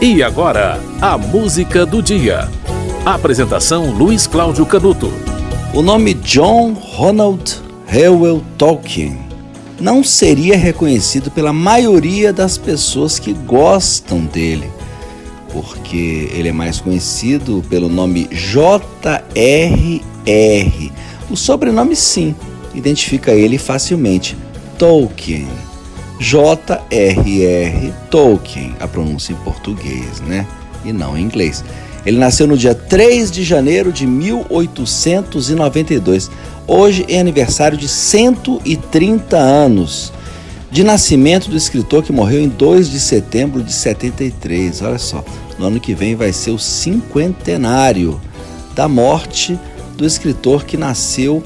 E agora, a música do dia. Apresentação Luiz Cláudio Canuto. O nome John Ronald Reuel Tolkien não seria reconhecido pela maioria das pessoas que gostam dele, porque ele é mais conhecido pelo nome J.R.R. O sobrenome, sim, identifica ele facilmente. Tolkien. J.R.R. Tolkien, a pronúncia em português, né? E não em inglês. Ele nasceu no dia 3 de janeiro de 1892. Hoje é aniversário de 130 anos de nascimento do escritor, que morreu em 2 de setembro de 73. Olha só, no ano que vem vai ser o cinquentenário da morte do escritor que nasceu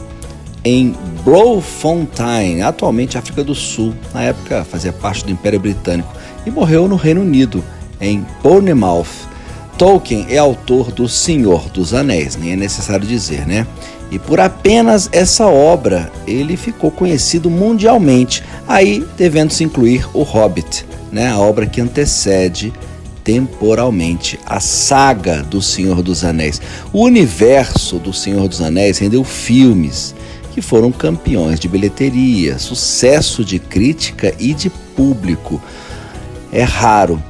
em Bloemfontein, atualmente África do Sul. Na época fazia parte do Império Britânico e morreu no Reino Unido, em Bournemouth. Tolkien é autor do Senhor dos Anéis, nem é necessário dizer, né? E por apenas essa obra, ele ficou conhecido mundialmente, aí devendo-se incluir O Hobbit, né? A obra que antecede temporalmente a saga do Senhor dos Anéis. O universo do Senhor dos Anéis rendeu filmes que foram campeões de bilheteria, sucesso de crítica e de público. É raro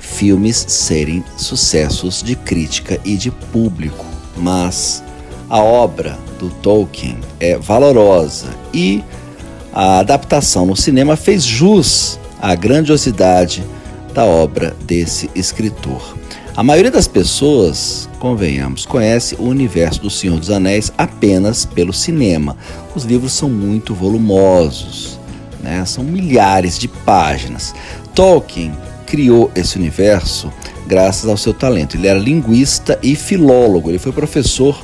filmes serem sucessos de crítica e de público, mas a obra do Tolkien é valorosa e a adaptação no cinema fez jus à grandiosidade da obra desse escritor. A maioria das pessoas, convenhamos, conhece o universo do Senhor dos Anéis apenas pelo cinema. Os livros são muito volumosos, né? São milhares de páginas. Tolkien criou esse universo graças ao seu talento. Ele era linguista e filólogo, ele foi professor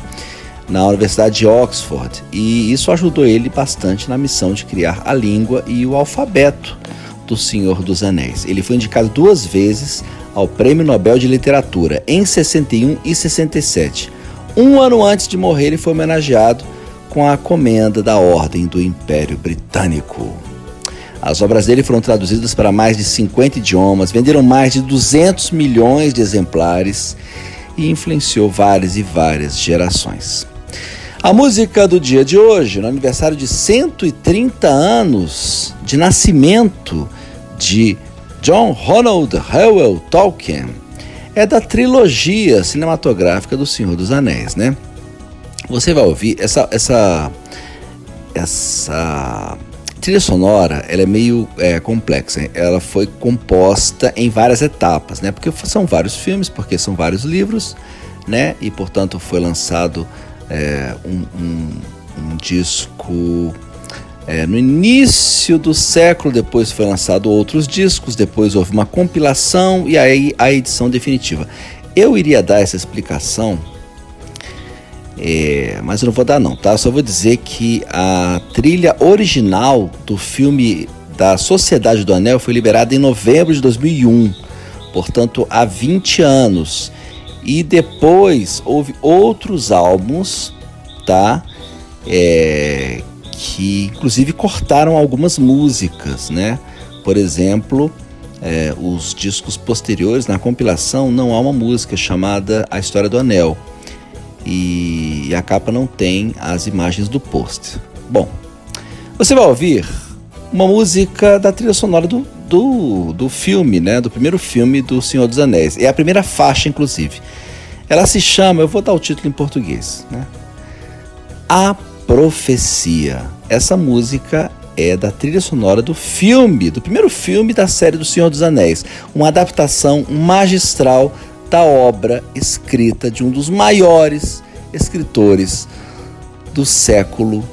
na Universidade de Oxford e isso ajudou ele bastante na missão de criar a língua e o alfabeto do Senhor dos Anéis. Ele foi indicado 2 vezes ao Prêmio Nobel de Literatura, em 61 e 67. Um ano antes de morrer, ele foi homenageado com a comenda da Ordem do Império Britânico. As obras dele foram traduzidas para mais de 50 idiomas, venderam mais de 200 milhões de exemplares e influenciou várias e várias gerações. A música do dia de hoje, no aniversário de 130 anos de nascimento de John Ronald Reuel Tolkien, é da trilogia cinematográfica do Senhor dos Anéis, né? Você vai ouvir essa trilha sonora, ela é meio complexa, hein? Ela foi composta em várias etapas, né? Porque são vários filmes, porque são vários livros, né? E portanto foi lançado um disco no início do século, depois foi lançado outros discos, depois houve uma compilação e aí a edição definitiva. Eu iria dar essa explicação, mas eu não vou dar não, tá? Eu só vou dizer que a trilha original do filme da Sociedade do Anel foi liberada em novembro de 2001, portanto há 20 anos. E depois houve outros álbuns, tá? Que inclusive cortaram algumas músicas, né? Por exemplo, os discos posteriores, na compilação, não há uma música chamada A História do Anel. E a capa não tem as imagens do pôster. Bom, você vai ouvir uma música da trilha sonora do filme, né? Do primeiro filme do Senhor dos Anéis. É a primeira faixa, inclusive. Ela se chama, eu vou dar o título em português, né? A Profecia. Essa música é da trilha sonora do filme, do primeiro filme da série do Senhor dos Anéis. Uma adaptação magistral da obra escrita de um dos maiores escritores do século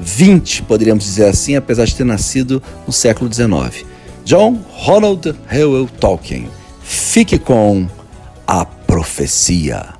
XX, poderíamos dizer assim, apesar de ter nascido no século XIX. John Ronald Reuel Tolkien. Fique com A Profecia.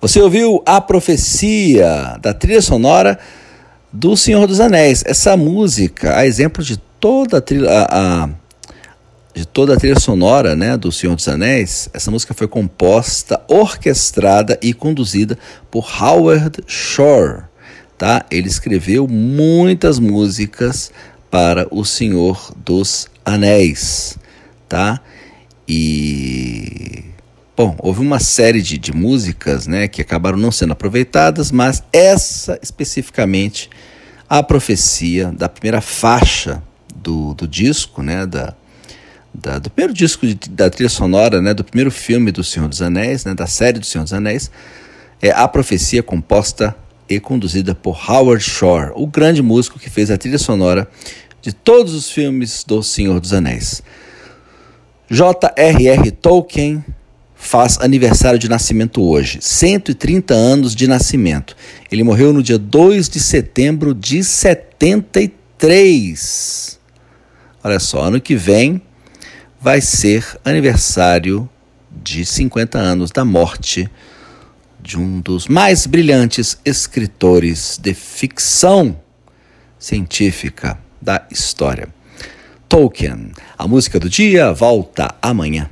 Você ouviu A Profecia, da trilha sonora do Senhor dos Anéis. Essa música, a exemplo de toda a trilha, sonora, né, do Senhor dos Anéis, essa música foi composta, orquestrada e conduzida por Howard Shore. Tá? Ele escreveu muitas músicas para o Senhor dos Anéis. Tá? E... bom, houve uma série de músicas, né, que acabaram não sendo aproveitadas, mas essa especificamente, A Profecia, da primeira faixa do disco, né, do primeiro disco da trilha sonora, né, do primeiro filme do Senhor dos Anéis, né, da série do Senhor dos Anéis, é A Profecia, composta e conduzida por Howard Shore, o grande músico que fez a trilha sonora de todos os filmes do Senhor dos Anéis. J.R.R. Tolkien faz aniversário de nascimento hoje, 130 anos de nascimento. Ele morreu no dia 2 de setembro de 73. Olha só, ano que vem vai ser aniversário de 50 anos da morte de um dos mais brilhantes escritores de ficção científica da história, Tolkien. A música do dia volta amanhã.